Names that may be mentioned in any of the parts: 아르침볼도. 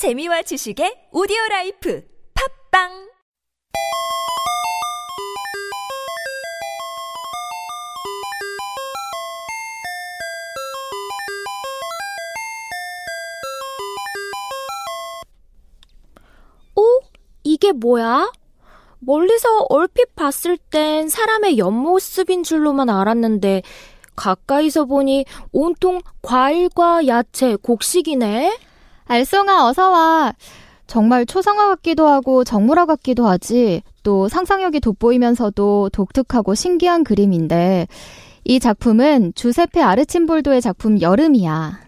재미와 지식의 오디오라이프 팝빵! 이게 뭐야? 멀리서 얼핏 봤을 땐 사람의 옆모습인 줄로만 알았는데 가까이서 보니 온통 과일과 야채, 곡식이네? 알쏭아, 어서 와. 정말 초상화 같기도 하고 정물화 같기도 하지. 또 상상력이 돋보이면서도 독특하고 신기한 그림인데 이 작품은 주세페 아르침볼도의 작품 여름이야.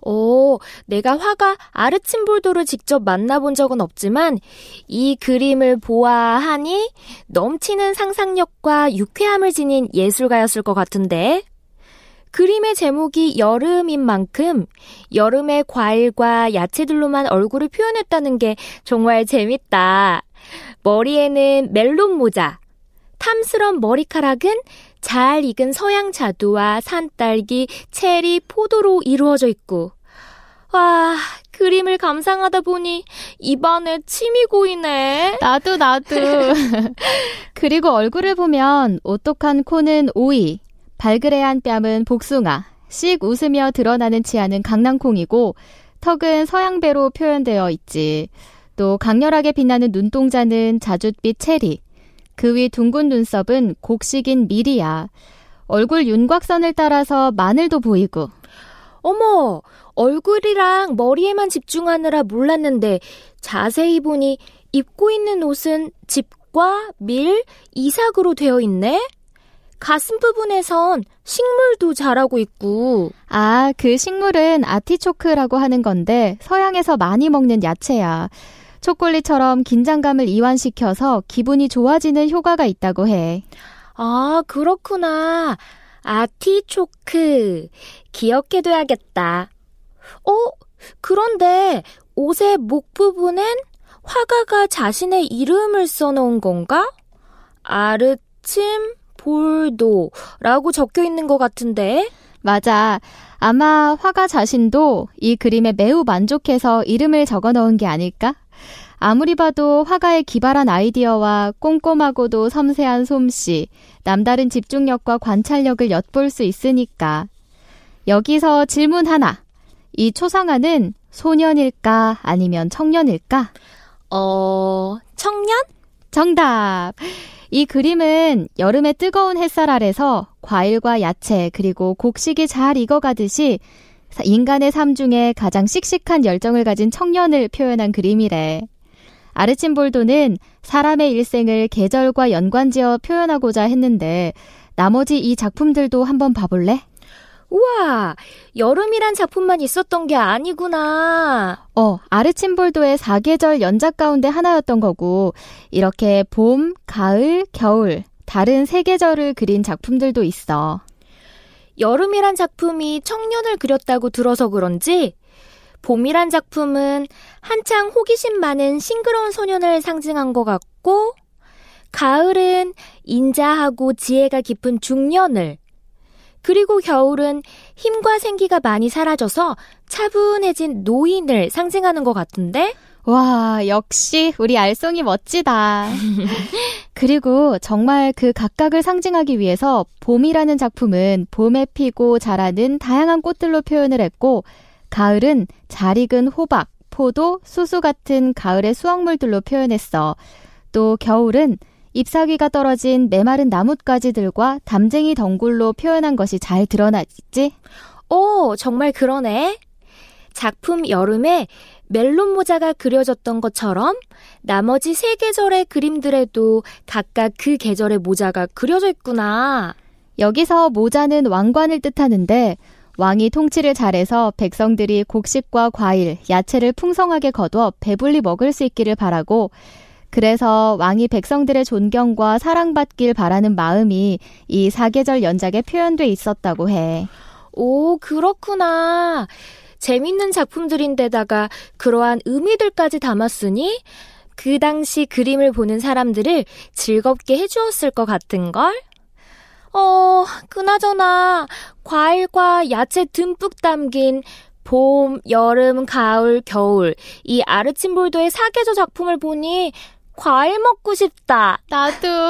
오, 내가 화가 아르침볼도를 직접 만나본 적은 없지만 이 그림을 보아하니 넘치는 상상력과 유쾌함을 지닌 예술가였을 것 같은데 그림의 제목이 여름인 만큼 여름의 과일과 야채들로만 얼굴을 표현했다는 게 정말 재밌다. 머리에는 멜론 모자, 탐스런 머리카락은 잘 익은 서양 자두와 산딸기, 체리, 포도로 이루어져 있고 와, 그림을 감상하다 보니 입안에 침이 고이네. 나도. 그리고 얼굴을 보면 오똑한 코는 오이, 발그레한 뺨은 복숭아, 씩 웃으며 드러나는 치아는 강낭콩이고 턱은 서양배로 표현되어 있지. 또 강렬하게 빛나는 눈동자는 자줏빛 체리, 그 위 둥근 눈썹은 곡식인 밀이야. 얼굴 윤곽선을 따라서 마늘도 보이고. 어머, 얼굴이랑 머리에만 집중하느라 몰랐는데 자세히 보니 입고 있는 옷은 짚과 밀, 이삭으로 되어 있네? 가슴 부분에선 식물도 자라고 있고. 아, 그 식물은 아티초크라고 하는 건데 서양에서 많이 먹는 야채야. 초콜릿처럼 긴장감을 이완시켜서 기분이 좋아지는 효과가 있다고 해. 아, 그렇구나. 아티초크. 기억해둬야겠다. 그런데 옷의 목 부분엔 화가가 자신의 이름을 써놓은 건가? 아르침볼도라고 적혀있는 것 같은데. 맞아. 아마 화가 자신도 이 그림에 매우 만족해서 이름을 적어넣은 게 아닐까? 아무리 봐도 화가의 기발한 아이디어와 꼼꼼하고도 섬세한 솜씨, 남다른 집중력과 관찰력을 엿볼 수 있으니까. 여기서 질문 하나. 이 초상화는 소년일까 아니면 청년일까? 청년? 정답! 이 그림은 여름의 뜨거운 햇살 아래서 과일과 야채 그리고 곡식이 잘 익어가듯이 인간의 삶 중에 가장 씩씩한 열정을 가진 청년을 표현한 그림이래. 아르침볼도는 사람의 일생을 계절과 연관지어 표현하고자 했는데 나머지 이 작품들도 한번 봐볼래? 우와, 여름이란 작품만 있었던 게 아니구나. 아르침볼도의 4계절 연작 가운데 하나였던 거고 이렇게 봄, 가을, 겨울 다른 3계절을 그린 작품들도 있어. 여름이란 작품이 청년을 그렸다고 들어서 그런지 봄이란 작품은 한창 호기심 많은 싱그러운 소년을 상징한 것 같고 가을은 인자하고 지혜가 깊은 중년을, 그리고 겨울은 힘과 생기가 많이 사라져서 차분해진 노인을 상징하는 것 같은데? 와, 역시 우리 알쏭이 멋지다. 그리고 정말 그 각각을 상징하기 위해서 봄이라는 작품은 봄에 피고 자라는 다양한 꽃들로 표현을 했고 가을은 잘 익은 호박, 포도, 수수 같은 가을의 수확물들로 표현했어. 또 겨울은 잎사귀가 떨어진 메마른 나뭇가지들과 담쟁이 덩굴로 표현한 것이 잘 드러나지? 오, 정말 그러네. 작품 여름에 멜론 모자가 그려졌던 것처럼 나머지 3계절의 그림들에도 각각 그 계절의 모자가 그려져 있구나. 여기서 모자는 왕관을 뜻하는데 왕이 통치를 잘해서 백성들이 곡식과 과일, 야채를 풍성하게 거두어 배불리 먹을 수 있기를 바라고 그래서 왕이 백성들의 존경과 사랑받길 바라는 마음이 이 4계절 연작에 표현돼 있었다고 해. 오, 그렇구나. 재밌는 작품들인데다가 그러한 의미들까지 담았으니 그 당시 그림을 보는 사람들을 즐겁게 해주었을 것 같은걸? 그나저나 과일과 야채 듬뿍 담긴 봄, 여름, 가을, 겨울 이 아르침볼도의 사계절 작품을 보니 과일 먹고 싶다. 나도.